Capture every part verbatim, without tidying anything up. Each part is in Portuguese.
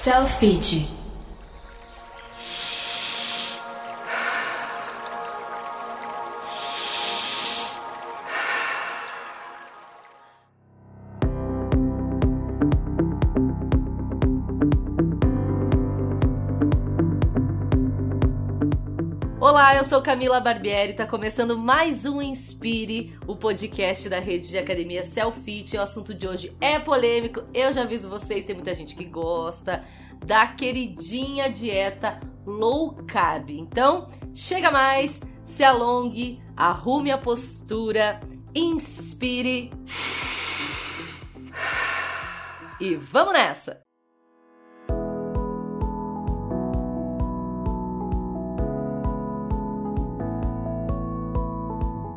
Selfit. Olá, eu sou Camila Barbieri, tá começando mais um Inspire, o podcast da Rede de Academia Self-Fit. O assunto de hoje é polêmico, eu já aviso vocês, tem muita gente que gosta da queridinha dieta Low Carb. Então, chega mais, se alongue, arrume a postura, inspire e vamos nessa!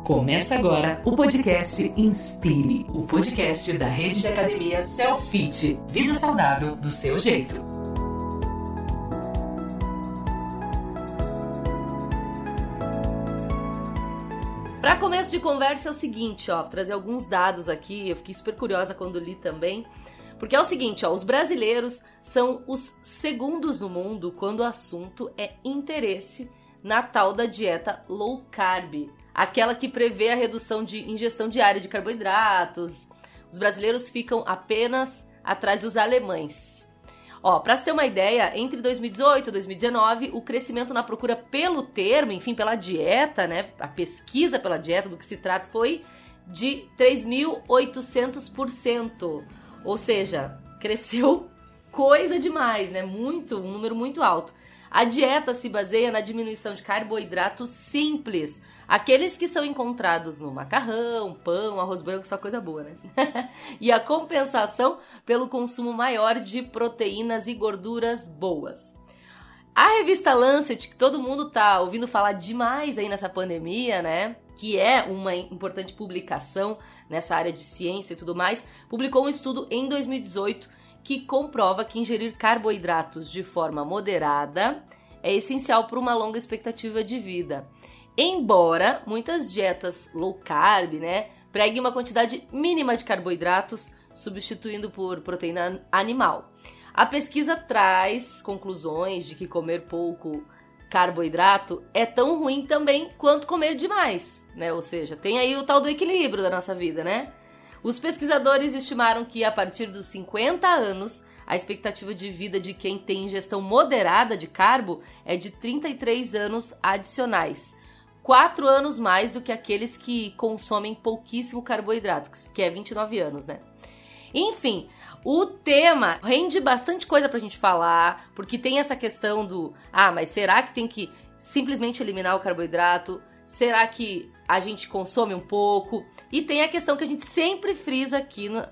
Começa agora o podcast Inspire, o podcast da Rede de Academia Self-Fit. Vida saudável do seu jeito. Para começo de conversa é o seguinte, ó, vou trazer alguns dados aqui, eu fiquei super curiosa quando li também, porque é o seguinte, ó, os brasileiros são os segundos no mundo quando o assunto é interesse na tal da dieta low carb. Aquela que prevê a redução de ingestão diária de carboidratos. Os brasileiros ficam apenas atrás dos alemães. Ó, pra se ter uma ideia, entre dois mil e dezoito e dois mil e dezenove, o crescimento na procura pelo termo, enfim, pela dieta, né? A pesquisa pela dieta do que se trata foi de três mil e oitocentos por cento. Ou seja, cresceu coisa demais, né? Muito, um número muito alto. A dieta se baseia na diminuição de carboidratos simples, aqueles que são encontrados no macarrão, pão, arroz branco, só coisa boa, né? E a compensação pelo consumo maior de proteínas e gorduras boas. A revista Lancet, que todo mundo tá ouvindo falar demais aí nessa pandemia, né? Que é uma importante publicação nessa área de ciência e tudo mais, publicou um estudo em dois mil e dezoito que comprova que ingerir carboidratos de forma moderada é essencial para uma longa expectativa de vida. Embora muitas dietas low carb, né, preguem uma quantidade mínima de carboidratos, substituindo por proteína animal. A pesquisa traz conclusões de que comer pouco carboidrato é tão ruim também quanto comer demais, né? Ou seja, tem aí o tal do equilíbrio da nossa vida, né? Os pesquisadores estimaram que a partir dos cinquenta anos, a expectativa de vida de quem tem ingestão moderada de carbo é de trinta e três anos adicionais, quatro anos mais do que aqueles que consomem pouquíssimo carboidrato, que é vinte e nove anos, né? Enfim, o tema rende bastante coisa pra gente falar, porque tem essa questão do, ah, mas será que tem que simplesmente eliminar o carboidrato? Será que a gente consome um pouco? E tem a questão que a gente sempre frisa aqui no,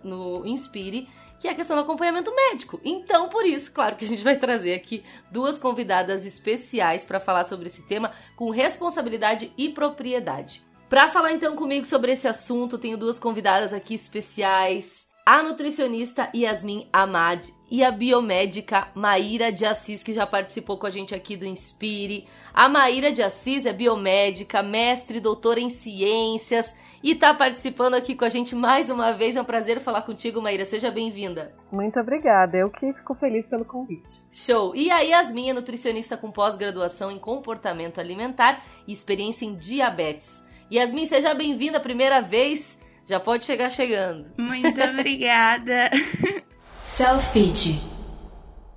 no Inspire, que é a questão do acompanhamento médico. Então, por isso, claro que a gente vai trazer aqui duas convidadas especiais para falar sobre esse tema com responsabilidade e propriedade. Para falar então comigo sobre esse assunto, tenho duas convidadas aqui especiais, a nutricionista Yasmin Ahmad e a biomédica Maíra de Assis, que já participou com a gente aqui do Inspire. A Maíra de Assis é biomédica, mestre e doutora em ciências e está participando aqui com a gente mais uma vez. É um prazer falar contigo, Maíra. Seja bem-vinda. Muito obrigada. Eu que fico feliz pelo convite. Show! E a Yasmin é nutricionista com pós-graduação em comportamento alimentar e experiência em diabetes. Yasmin, seja bem-vinda a primeira vez. Já pode chegar chegando. Muito obrigada. Selfie.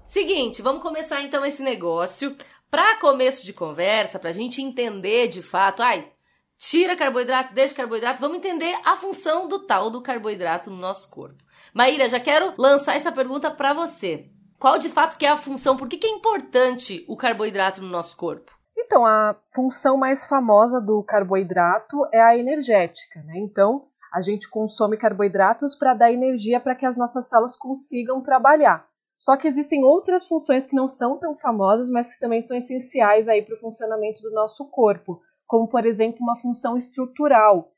Seguinte, vamos começar então esse negócio. Para começo de conversa, para a gente entender de fato, ai, tira carboidrato, deixa carboidrato, vamos entender a função do tal do carboidrato no nosso corpo. Maíra, já quero lançar essa pergunta para você. Qual de fato que é a função? Por que que é importante o carboidrato no nosso corpo? Então, a função mais famosa do carboidrato é a energética, né? Então, a gente consome carboidratos para dar energia para que as nossas células consigam trabalhar. Só que existem outras funções que não são tão famosas, mas que também são essenciais aí para o funcionamento do nosso corpo, como, por exemplo, uma função estrutural.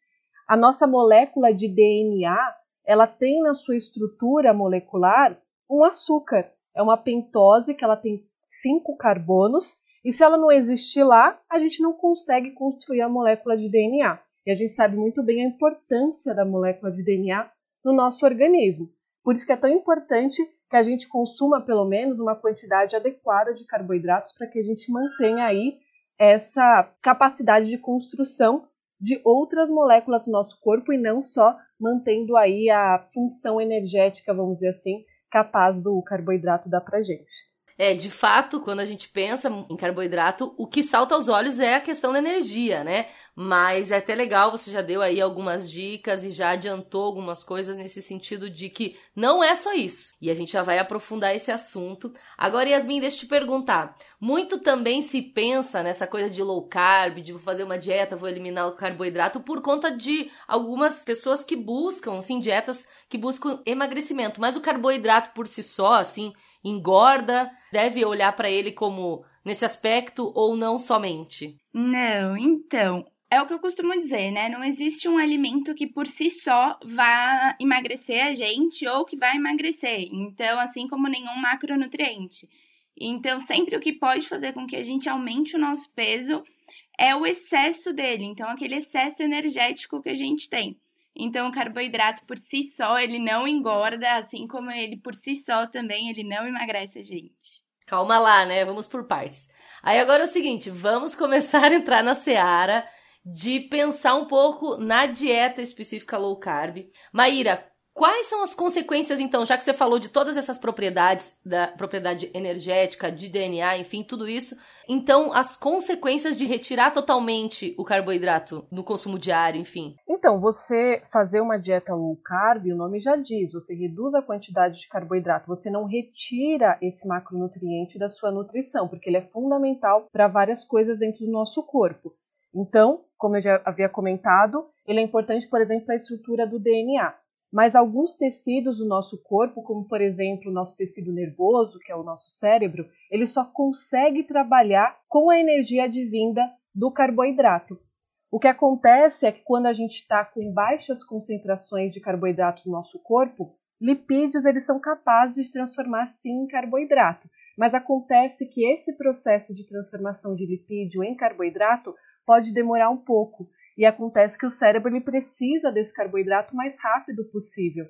A nossa molécula de D N A, ela tem na sua estrutura molecular um açúcar. É uma pentose que ela tem cinco carbonos, e se ela não existir lá, a gente não consegue construir a molécula de D N A. E a gente sabe muito bem a importância da molécula de D N A no nosso organismo. Por isso que é tão importante que a gente consuma pelo menos uma quantidade adequada de carboidratos para que a gente mantenha aí essa capacidade de construção de outras moléculas do nosso corpo e não só mantendo aí a função energética, vamos dizer assim, capaz do carboidrato dar pra gente. É, de fato, quando a gente pensa em carboidrato, o que salta aos olhos é a questão da energia, né? Mas é até legal, você já deu aí algumas dicas e já adiantou algumas coisas nesse sentido de que não é só isso. E a gente já vai aprofundar esse assunto. Agora, Yasmin, deixa eu te perguntar. Muito também se pensa nessa coisa de low carb, de vou fazer uma dieta, vou eliminar o carboidrato, por conta de algumas pessoas que buscam, enfim, dietas que buscam emagrecimento. Mas o carboidrato por si só, assim, engorda, deve olhar para ele como nesse aspecto ou não somente? Não, então, é o que eu costumo dizer, né? Não existe um alimento que por si só vá emagrecer a gente ou que vá emagrecer, então, assim como nenhum macronutriente. Então, sempre o que pode fazer com que a gente aumente o nosso peso é o excesso dele, então, aquele excesso energético que a gente tem. Então, o carboidrato por si só, ele não engorda, assim como ele por si só também, ele não emagrece a gente. Calma lá, né? Vamos por partes. Aí agora é o seguinte, vamos começar a entrar na seara de pensar um pouco na dieta específica low carb. Maíra, quais são as consequências, então, já que você falou de todas essas propriedades, da propriedade energética, de D N A, enfim, tudo isso, então, as consequências de retirar totalmente o carboidrato no consumo diário, enfim? Então, você fazer uma dieta low carb, o nome já diz, você reduz a quantidade de carboidrato, você não retira esse macronutriente da sua nutrição, porque ele é fundamental para várias coisas dentro do nosso corpo. Então, como eu já havia comentado, ele é importante, por exemplo, para a estrutura do D N A. Mas alguns tecidos do nosso corpo, como por exemplo o nosso tecido nervoso, que é o nosso cérebro, ele só consegue trabalhar com a energia advinda do carboidrato. O que acontece é que quando a gente está com baixas concentrações de carboidrato no nosso corpo, lipídios eles são capazes de se transformar sim em carboidrato. Mas acontece que esse processo de transformação de lipídio em carboidrato pode demorar um pouco. E acontece que o cérebro ele precisa desse carboidrato o mais rápido possível.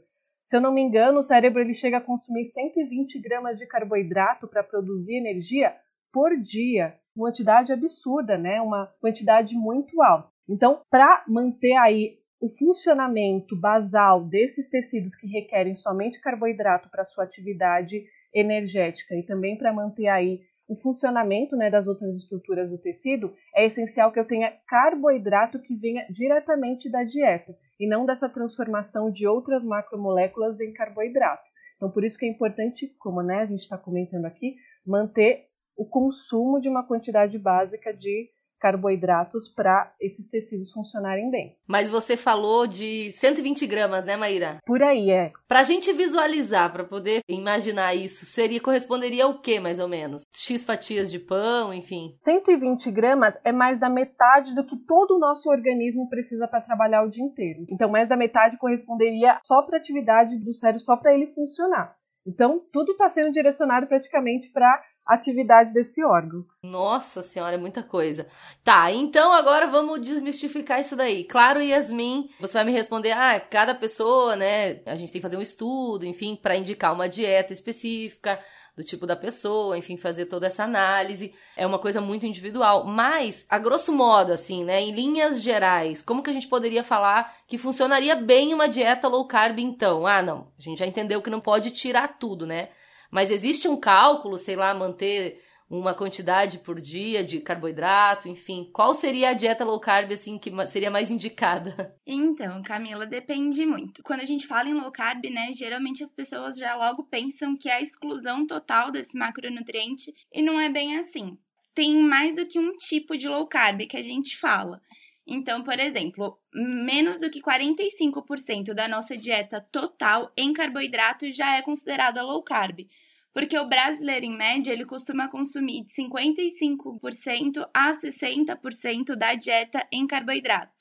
Se eu não me engano, o cérebro ele chega a consumir cento e vinte gramas de carboidrato para produzir energia por dia. Uma quantidade absurda, né? Uma quantidade muito alta. Então, para manter aí o funcionamento basal desses tecidos que requerem somente carboidrato para sua atividade energética e também para manter aí o funcionamento, né, das outras estruturas do tecido, é essencial que eu tenha carboidrato que venha diretamente da dieta e não dessa transformação de outras macromoléculas em carboidrato. Então, por isso que é importante, como, né, a gente está comentando aqui, manter o consumo de uma quantidade básica de carboidratos para esses tecidos funcionarem bem. Mas você falou de cento e vinte gramas, né, Maíra? Por aí, é. Pra gente visualizar, pra poder imaginar isso, seria, corresponderia ao quê, mais ou menos? X fatias de pão, enfim. cento e vinte gramas é mais da metade do que todo o nosso organismo precisa para trabalhar o dia inteiro. Então, mais da metade corresponderia só pra atividade do cérebro, só para ele funcionar. Então, tudo está sendo direcionado praticamente para atividade desse órgão. Nossa senhora, é muita coisa. Tá, então agora vamos desmistificar isso daí. Claro, Yasmin, você vai me responder, ah, cada pessoa, né, a gente tem que fazer um estudo, enfim, para indicar uma dieta específica do tipo da pessoa, enfim, fazer toda essa análise, é uma coisa muito individual, mas, a grosso modo, assim, né, em linhas gerais, como que a gente poderia falar que funcionaria bem uma dieta low carb, então? Ah, não, a gente já entendeu que não pode tirar tudo, né? Mas existe um cálculo, sei lá, manter uma quantidade por dia de carboidrato, enfim, qual seria a dieta low carb, assim, que seria mais indicada? Então, Camila, depende muito. Quando a gente fala em low carb, né, geralmente as pessoas já logo pensam que é a exclusão total desse macronutriente, e não é bem assim. Tem mais do que um tipo de low carb que a gente fala. Então, por exemplo, menos do que quarenta e cinco por cento da nossa dieta total em carboidrato já é considerada low carb. Porque o brasileiro, em média, ele costuma consumir de cinquenta e cinco por cento a sessenta por cento da dieta em carboidrato.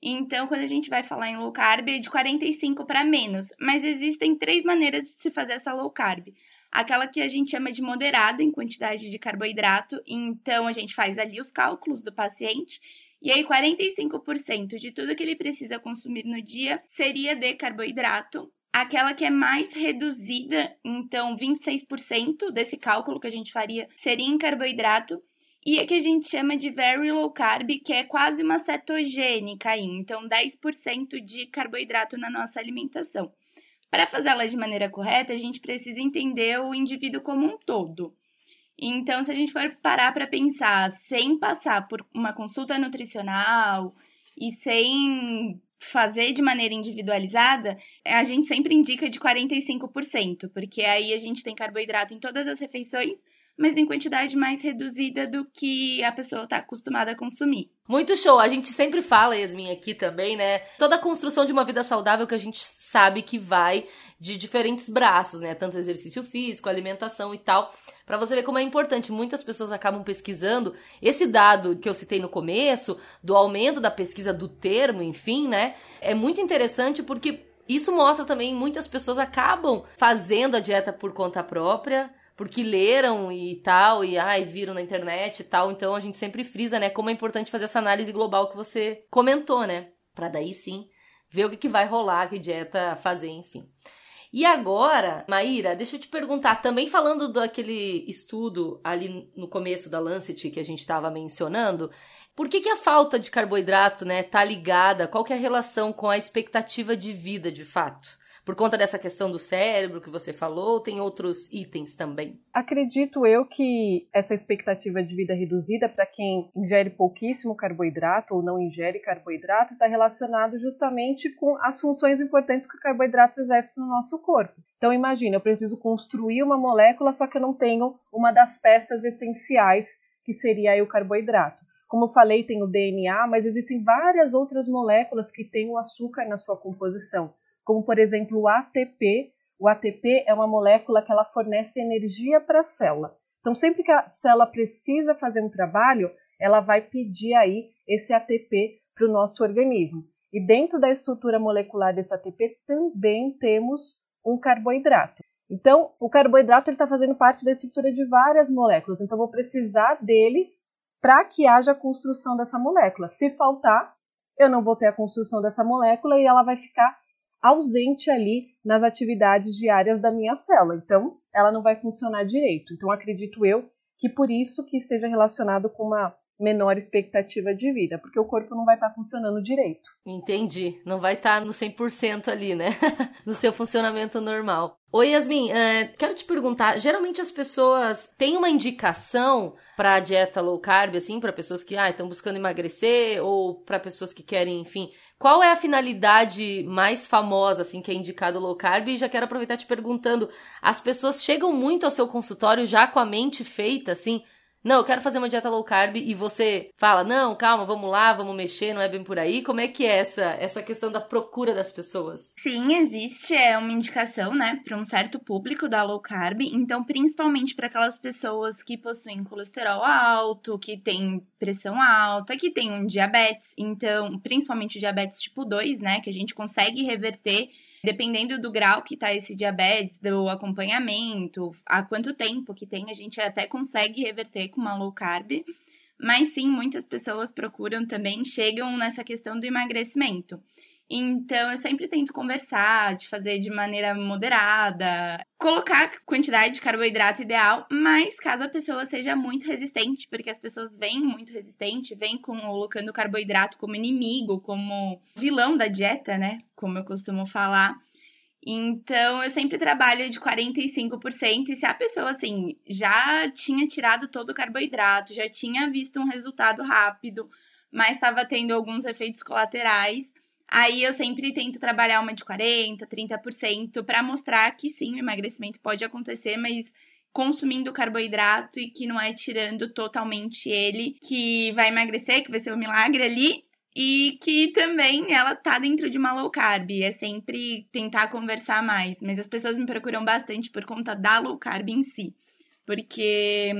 Então, quando a gente vai falar em low carb, é de quarenta e cinco por cento para menos. Mas existem três maneiras de se fazer essa low carb. Aquela que a gente chama de moderada em quantidade de carboidrato. Então, a gente faz ali os cálculos do paciente. E aí, quarenta e cinco por cento de tudo que ele precisa consumir no dia seria de carboidrato. Aquela que é mais reduzida, então vinte e seis por cento desse cálculo que a gente faria seria em carboidrato, e a que a gente chama de very low carb, que é quase uma cetogênica aí, então dez por cento de carboidrato na nossa alimentação. Para fazê-la de maneira correta, a gente precisa entender o indivíduo como um todo. Então, se a gente for parar para pensar sem passar por uma consulta nutricional e sem fazer de maneira individualizada, a gente sempre indica de quarenta e cinco por cento, porque aí a gente tem carboidrato em todas as refeições, mas em quantidade mais reduzida do que a pessoa está acostumada a consumir. Muito show! A gente sempre fala, Yasmin, aqui também, né? Toda a construção de uma vida saudável que a gente sabe que vai de diferentes braços, né? Tanto exercício físico, alimentação e tal. Pra você ver como é importante. Muitas pessoas acabam pesquisando. Esse dado que eu citei no começo, do aumento da pesquisa do termo, enfim, né? É muito interessante porque isso mostra também muitas pessoas acabam fazendo a dieta por conta própria, porque leram e tal, e ai, viram na internet e tal, então a gente sempre frisa, né, como é importante fazer essa análise global que você comentou, né, pra daí sim ver o que, que vai rolar, que dieta fazer, enfim. E agora, Maíra, deixa eu te perguntar, também falando daquele estudo ali no começo da Lancet que a gente estava mencionando, por que que a falta de carboidrato, né, tá ligada, qual que é a relação com a expectativa de vida, de fato? Por conta dessa questão do cérebro que você falou, tem outros itens também? Acredito eu que essa expectativa de vida reduzida para quem ingere pouquíssimo carboidrato ou não ingere carboidrato está relacionado justamente com as funções importantes que o carboidrato exerce no nosso corpo. Então imagina, eu preciso construir uma molécula, só que eu não tenho uma das peças essenciais, que seria aí o carboidrato. Como eu falei, tem o D N A, mas existem várias outras moléculas que têm o açúcar na sua composição, como, por exemplo, o A T P. O A T P é uma molécula que ela fornece energia para a célula. Então, sempre que a célula precisa fazer um trabalho, ela vai pedir aí esse A T P para o nosso organismo. E dentro da estrutura molecular desse A T P também temos um carboidrato. Então, o carboidrato está fazendo parte da estrutura de várias moléculas. Então, eu vou precisar dele para que haja a construção dessa molécula. Se faltar, eu não vou ter a construção dessa molécula e ela vai ficar ausente ali nas atividades diárias da minha célula, então ela não vai funcionar direito. Então acredito eu que por isso que esteja relacionado com uma menor expectativa de vida, porque o corpo não vai estar tá funcionando direito. Entendi, não vai estar tá no cem por cento ali, né, no seu funcionamento normal. Oi, Yasmin, uh, quero te perguntar, geralmente as pessoas têm uma indicação para dieta low carb, assim, para pessoas que ah, estão buscando emagrecer ou para pessoas que querem, enfim, qual é a finalidade mais famosa, assim, que é indicado low carb? E já quero aproveitar te perguntando, as pessoas chegam muito ao seu consultório já com a mente feita, assim, não, eu quero fazer uma dieta low carb, e você fala, não, calma, vamos lá, vamos mexer, não é bem por aí. Como é que é essa, essa questão da procura das pessoas? Sim, existe, é uma indicação, né, para um certo público da low carb, então principalmente para aquelas pessoas que possuem colesterol alto, que têm pressão alta, que têm um diabetes, então principalmente o diabetes tipo dois, né, que a gente consegue reverter dependendo do grau que está esse diabetes, do acompanhamento, há quanto tempo que tem, a gente até consegue reverter com uma low carb. Mas sim, muitas pessoas procuram também, chegam nessa questão do emagrecimento. Então, eu sempre tento conversar, de fazer de maneira moderada, colocar a quantidade de carboidrato ideal, mas caso a pessoa seja muito resistente, porque as pessoas vêm muito resistente, vêm colocando o carboidrato como inimigo, como vilão da dieta, né? Como eu costumo falar. Então, eu sempre trabalho de quarenta e cinco por cento, e se a pessoa, assim, já tinha tirado todo o carboidrato, já tinha visto um resultado rápido, mas estava tendo alguns efeitos colaterais, aí eu sempre tento trabalhar uma de quarenta por cento, trinta por cento, para mostrar que sim, o emagrecimento pode acontecer, mas consumindo carboidrato e que não é tirando totalmente ele, que vai emagrecer, que vai ser um milagre ali, e que também ela tá dentro de uma low carb, é sempre tentar conversar mais, mas as pessoas me procuram bastante por conta da low carb em si. Porque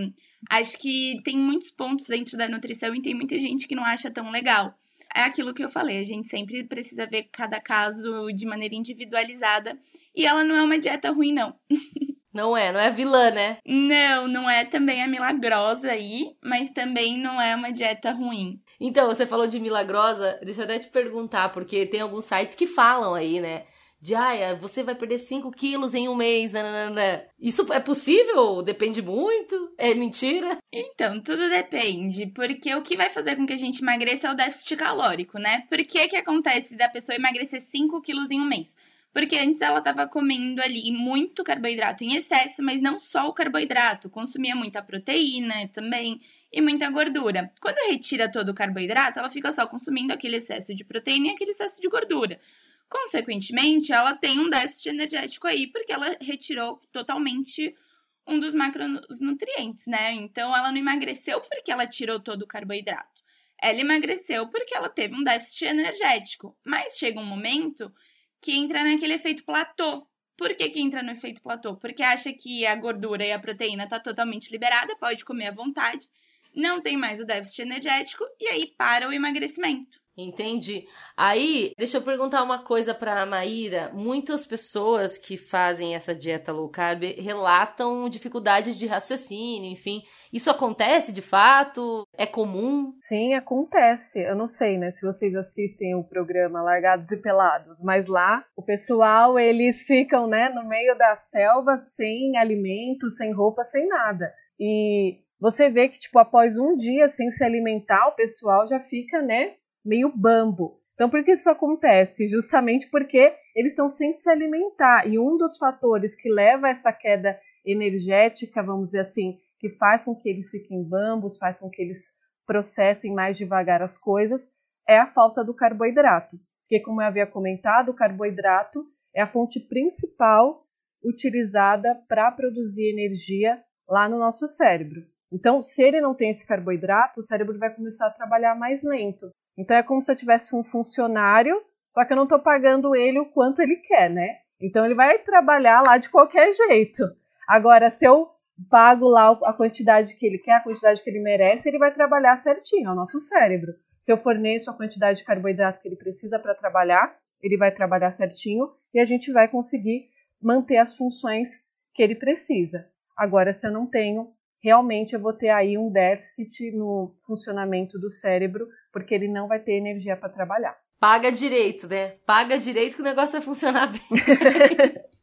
acho que tem muitos pontos dentro da nutrição e tem muita gente que não acha tão legal. É aquilo que eu falei, a gente sempre precisa ver cada caso de maneira individualizada. E ela não é uma dieta ruim, não. Não é, não é vilã, né? Não, não é, também é milagrosa aí, mas também não é uma dieta ruim. Então, você falou de milagrosa, deixa eu até te perguntar, porque tem alguns sites que falam aí, né? de ah, você vai perder cinco quilos em um mês, nananana. Isso é possível? Depende muito? É mentira? Então, tudo depende, porque o que vai fazer com que a gente emagreça é o déficit calórico, né? Por que que acontece da pessoa emagrecer cinco quilos em um mês? Porque antes ela estava comendo ali muito carboidrato em excesso, mas não só o carboidrato, consumia muita proteína também e muita gordura. Quando retira todo o carboidrato, ela fica só consumindo aquele excesso de proteína e aquele excesso de gordura. Consequentemente, ela tem um déficit energético aí, porque ela retirou totalmente um dos macronutrientes, né? Então, ela não emagreceu porque ela tirou todo o carboidrato. Ela emagreceu porque ela teve um déficit energético, mas chega um momento que entra naquele efeito platô. Por que que entra no efeito platô? Porque acha que a gordura e a proteína está totalmente liberada, pode comer à vontade, não tem mais o déficit energético e aí para o emagrecimento. Entendi. Aí, deixa eu perguntar uma coisa para a Maíra. Muitas pessoas que fazem essa dieta low carb relatam dificuldades de raciocínio, enfim. Isso acontece de fato? É comum? Sim, acontece. Eu não sei, né, se vocês assistem o programa Largados e Pelados, mas lá o pessoal, eles ficam, né, no meio da selva sem alimento, sem roupa, sem nada. E você vê que, tipo, após um dia sem se alimentar, o pessoal já fica, né, meio bambo. Então, por que isso acontece? Justamente porque eles estão sem se alimentar. E um dos fatores que leva a essa queda energética, vamos dizer assim, que faz com que eles fiquem bambos, faz com que eles processem mais devagar as coisas, é a falta do carboidrato. Porque, como eu havia comentado, o carboidrato é a fonte principal utilizada para produzir energia lá no nosso cérebro. Então, se ele não tem esse carboidrato, o cérebro vai começar a trabalhar mais lento. Então, é como se eu tivesse um funcionário, só que eu não estou pagando ele o quanto ele quer, né? Então, ele vai trabalhar lá de qualquer jeito. Agora, se eu pago lá a quantidade que ele quer, a quantidade que ele merece, ele vai trabalhar certinho, é o nosso cérebro. Se eu forneço a quantidade de carboidrato que ele precisa para trabalhar, ele vai trabalhar certinho e a gente vai conseguir manter as funções que ele precisa. Agora, se eu não tenho, realmente eu vou ter aí um déficit no funcionamento do cérebro, porque ele não vai ter energia para trabalhar. Paga direito, né? Paga direito que o negócio vai funcionar bem.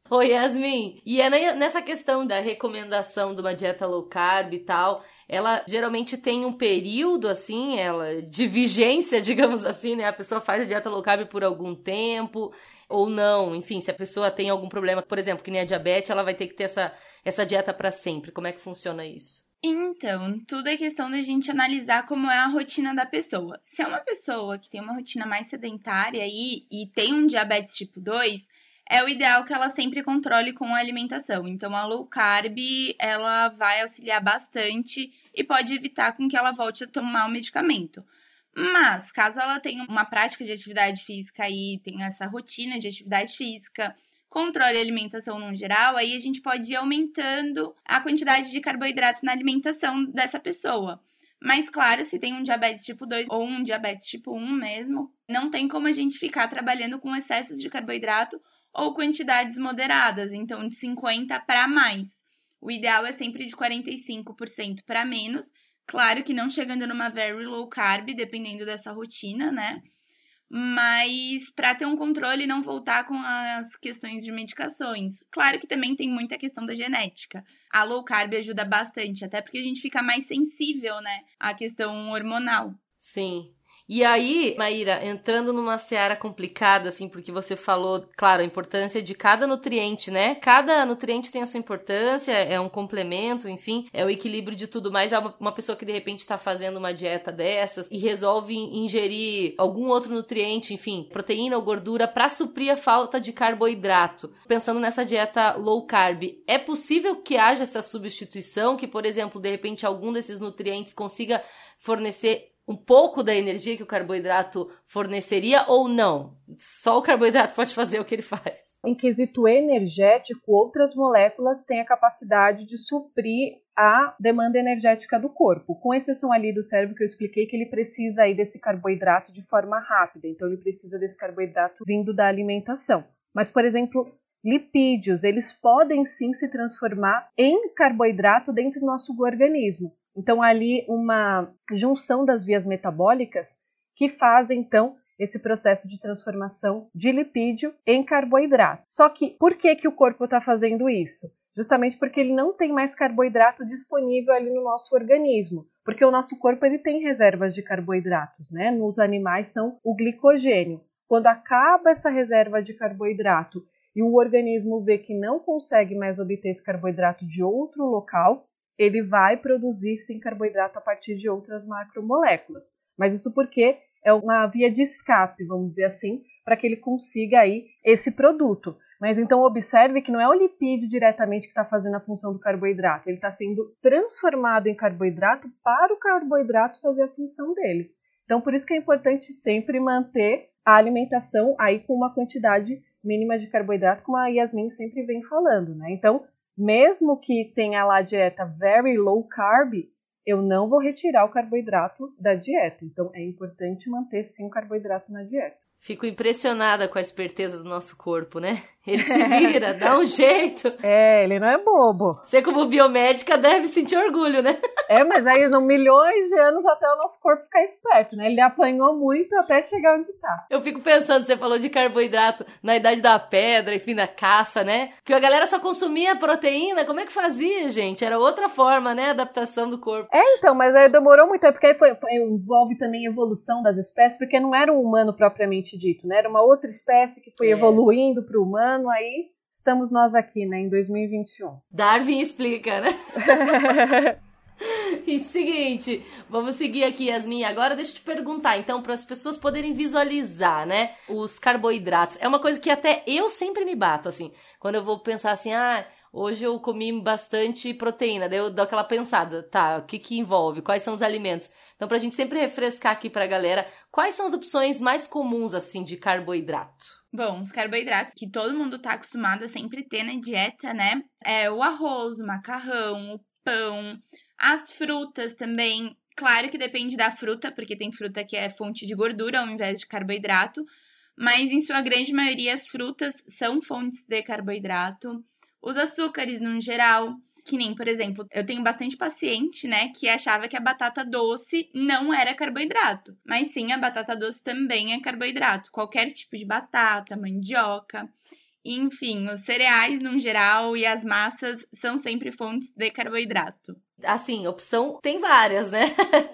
Oi, Yasmin. E é nessa questão da recomendação de uma dieta low carb e tal, ela geralmente tem um período, assim, ela de vigência, digamos assim, né? A pessoa faz a dieta low carb por algum tempo ou não. Enfim, se a pessoa tem algum problema, por exemplo, que nem a diabetes, ela vai ter que ter essa, essa dieta para sempre. Como é que funciona isso? Então, tudo é questão da gente analisar como é a rotina da pessoa. Se é uma pessoa que tem uma rotina mais sedentária e, e tem um diabetes tipo dois, é o ideal que ela sempre controle com a alimentação. Então, a low carb, ela vai auxiliar bastante e pode evitar com que ela volte a tomar o medicamento. Mas, caso ela tenha uma prática de atividade física e tenha essa rotina de atividade física, controle a alimentação no geral, aí a gente pode ir aumentando a quantidade de carboidrato na alimentação dessa pessoa. Mas, claro, se tem um diabetes tipo dois ou um diabetes tipo um mesmo, não tem como a gente ficar trabalhando com excessos de carboidrato ou quantidades moderadas, então de cinquenta para mais. O ideal é sempre de quarenta e cinco por cento para menos, claro que não chegando numa very low carb, dependendo dessa rotina, né? Mas para ter um controle e não voltar com as questões de medicações. Claro que também tem muita questão da genética. A low carb ajuda bastante, até porque a gente fica mais sensível, né, à questão hormonal. Sim. E aí, Maíra, entrando numa seara complicada, assim, porque você falou, claro, a importância de cada nutriente, né? Cada nutriente tem a sua importância, é um complemento, enfim, é o equilíbrio de tudo mais. Uma pessoa que, de repente, está fazendo uma dieta dessas e resolve ingerir algum outro nutriente, enfim, proteína ou gordura, para suprir a falta de carboidrato. Pensando nessa dieta low carb, é possível que haja essa substituição, que, por exemplo, de repente, algum desses nutrientes consiga fornecer um pouco da energia que o carboidrato forneceria ou não? Só o carboidrato pode fazer o que ele faz. Em quesito energético, outras moléculas têm a capacidade de suprir a demanda energética do corpo, com exceção ali do cérebro que eu expliquei, que ele precisa aí desse carboidrato de forma rápida, então ele precisa desse carboidrato vindo da alimentação. Mas, por exemplo, lipídios, eles podem sim se transformar em carboidrato dentro do nosso organismo. Então, ali uma junção das vias metabólicas que faz, então, esse processo de transformação de lipídio em carboidrato. Só que por que que o corpo está fazendo isso? Justamente porque ele não tem mais carboidrato disponível ali no nosso organismo, porque o nosso corpo ele tem reservas de carboidratos, né? Nos animais são o glicogênio. Quando acaba essa reserva de carboidrato e o organismo vê que não consegue mais obter esse carboidrato de outro local, ele vai produzir sim carboidrato a partir de outras macromoléculas. Mas isso porque é uma via de escape, vamos dizer assim, para que ele consiga aí esse produto. Mas então observe que não é o lipídio diretamente que está fazendo a função do carboidrato, ele está sendo transformado em carboidrato para o carboidrato fazer a função dele. Então por isso que é importante sempre manter a alimentação aí com uma quantidade mínima de carboidrato, como a Yasmin sempre vem falando, né? Então, mesmo que tenha lá a dieta very low carb, eu não vou retirar o carboidrato da dieta. Então, é importante manter, sim, o carboidrato na dieta. Fico impressionada com a esperteza do nosso corpo, né? Ele se vira, dá um jeito. É, ele não é bobo. Você, como biomédica, deve sentir orgulho, né? É, mas aí são milhões de anos até o nosso corpo ficar esperto, né? Ele apanhou muito até chegar onde tá. Eu fico pensando, você falou de carboidrato na idade da pedra, enfim, da caça, né? Que a galera só consumia proteína. Como é que fazia, gente? Era outra forma, né? Adaptação do corpo. É, então, mas aí demorou muito tempo, porque aí foi, envolve também a evolução das espécies, porque não era um humano propriamente dito, né? Era uma outra espécie que foi é. evoluindo para o humano, aí estamos nós aqui, né, em dois mil e vinte e um. Darwin explica, né? E seguinte, vamos seguir aqui, Yasmin. Agora deixa eu te perguntar, então, para as pessoas poderem visualizar, né, os carboidratos. É uma coisa que até eu sempre me bato, assim, quando eu vou pensar assim, ah, hoje eu comi bastante proteína, daí eu dou aquela pensada, tá, o que que envolve, quais são os alimentos? Então, pra gente sempre refrescar aqui pra galera, quais são as opções mais comuns, assim, de carboidrato? Bom, os carboidratos que todo mundo tá acostumado a sempre ter na dieta, né, é o arroz, o macarrão, o pão, as frutas também, claro que depende da fruta, porque tem fruta que é fonte de gordura ao invés de carboidrato, mas em sua grande maioria as frutas são fontes de carboidrato. Os açúcares, no geral, que nem, por exemplo, eu tenho bastante paciente, né, que achava que a batata doce não era carboidrato. Mas sim, a batata doce também é carboidrato. Qualquer tipo de batata, mandioca, enfim, os cereais, no geral, e as massas são sempre fontes de carboidrato. Assim, opção tem várias, né?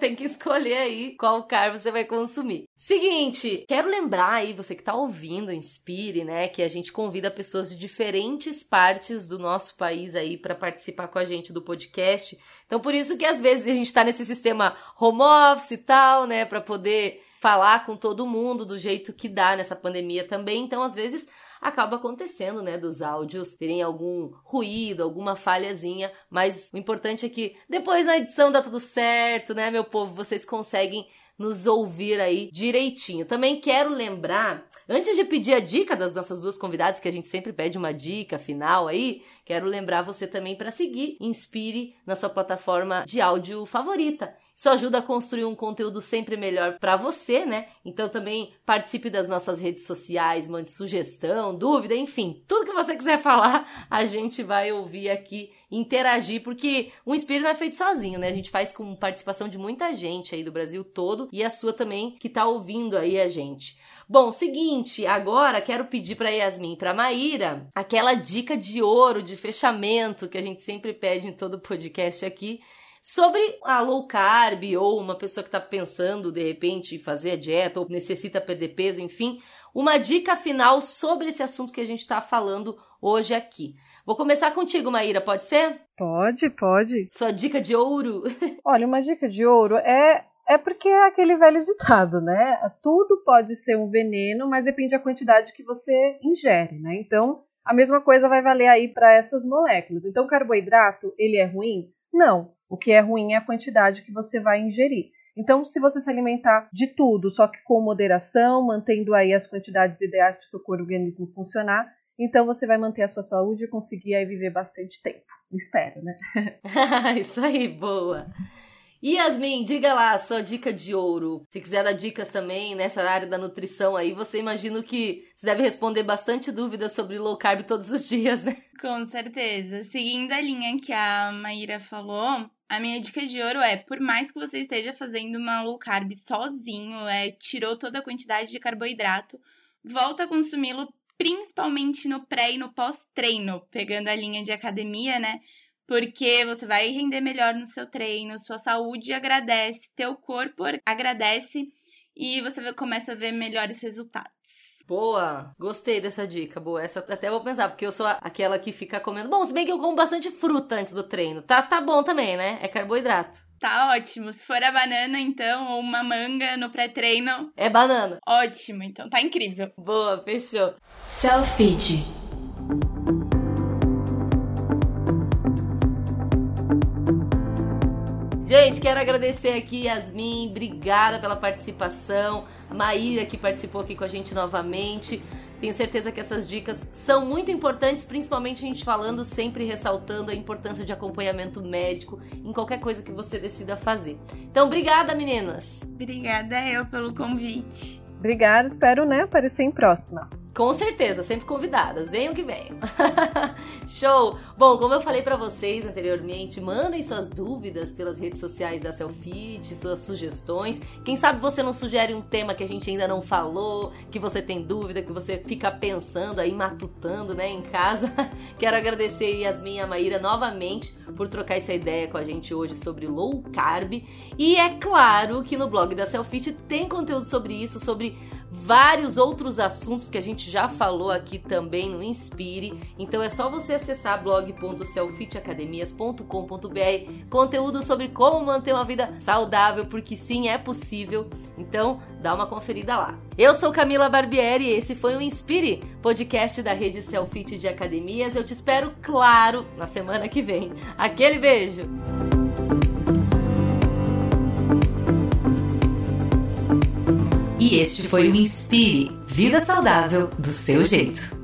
Tem que escolher aí qual carbo você vai consumir. Seguinte, quero lembrar aí, você que tá ouvindo, Inspire, né? Que a gente convida pessoas de diferentes partes do nosso país aí para participar com a gente do podcast. Então, por isso que às vezes a gente tá nesse sistema home office e tal, né? Para poder falar com todo mundo do jeito que dá nessa pandemia também. Então, às vezes acaba acontecendo, né, dos áudios terem algum ruído, alguma falhazinha, mas o importante é que depois na edição dá tudo certo, né, meu povo, vocês conseguem nos ouvir aí direitinho. Também quero lembrar, antes de pedir a dica das nossas duas convidadas, que a gente sempre pede uma dica final aí, quero lembrar você também para seguir Inspire na sua plataforma de áudio favorita. Isso ajuda a construir um conteúdo sempre melhor para você, né? Então também participe das nossas redes sociais, mande sugestão, dúvida, enfim. Tudo que você quiser falar, a gente vai ouvir aqui, interagir, porque o Inspire não é feito sozinho, né? A gente faz com participação de muita gente aí do Brasil todo e a sua também que tá ouvindo aí a gente. Bom, seguinte, agora quero pedir para Yasmin e para Maíra aquela dica de ouro, de fechamento que a gente sempre pede em todo podcast aqui, sobre a low carb ou uma pessoa que está pensando de repente em fazer a dieta ou necessita perder peso, enfim, uma dica final sobre esse assunto que a gente está falando hoje aqui. Vou começar contigo, Maíra, pode ser? Pode, pode. Sua dica de ouro? Olha, uma dica de ouro é, é porque é aquele velho ditado, né? Tudo pode ser um veneno, mas depende da quantidade que você ingere, né? Então, a mesma coisa vai valer aí para essas moléculas. Então, carboidrato, ele é ruim? Não. O que é ruim é a quantidade que você vai ingerir. Então, se você se alimentar de tudo, só que com moderação, mantendo aí as quantidades ideais para o seu corpo e organismo funcionar, então você vai manter a sua saúde e conseguir aí viver bastante tempo. Espero, né? Isso aí, boa! Yasmin, diga lá a sua dica de ouro. Se quiser dar dicas também nessa área da nutrição aí, você imagina que você deve responder bastante dúvidas sobre low carb todos os dias, né? Com certeza. Seguindo a linha que a Maíra falou, a minha dica de ouro é, por mais que você esteja fazendo uma low carb sozinho, é, tirou toda a quantidade de carboidrato, volta a consumi-lo principalmente no pré e no pós-treino, pegando a linha de academia, né? Porque você vai render melhor no seu treino, sua saúde agradece, teu corpo agradece e você começa a ver melhores resultados. Boa! Gostei dessa dica, boa. Essa até vou pensar, porque eu sou aquela que fica comendo... Bom, se bem que eu como bastante fruta antes do treino. Tá, tá bom também, né? É carboidrato. Tá ótimo. Se for a banana, então, ou uma manga no pré-treino... É banana. Ótimo, então. Tá incrível. Boa, fechou. Selfit. Gente, quero agradecer aqui, Yasmin, obrigada pela participação, Maíra, que participou aqui com a gente novamente. Tenho certeza que essas dicas são muito importantes, principalmente a gente falando, sempre ressaltando a importância de acompanhamento médico em qualquer coisa que você decida fazer. Então, obrigada, meninas! Obrigada eu pelo convite. Obrigada, espero, né, aparecer em próximas. Com certeza, sempre convidadas, venham que venham. Show! Bom, como eu falei pra vocês anteriormente, mandem suas dúvidas pelas redes sociais da Selfit, suas sugestões. Quem sabe você não sugere um tema que a gente ainda não falou, que você tem dúvida, que você fica pensando aí, matutando, né, em casa. Quero agradecer a Yasmin e a Maíra novamente por trocar essa ideia com a gente hoje sobre low carb. E é claro que no blog da Selfit tem conteúdo sobre isso, sobre vários outros assuntos que a gente já falou aqui também no Inspire. Então é só você acessar blog ponto selfit academias ponto com ponto b r. Conteúdo sobre como manter uma vida saudável, porque sim, é possível. Então dá uma conferida lá. Eu sou Camila Barbieri e esse foi o Inspire, podcast da rede Selfit de Academias. Eu te espero, claro, na semana que vem. Aquele beijo! E este foi o Inspire, vida saudável do seu jeito.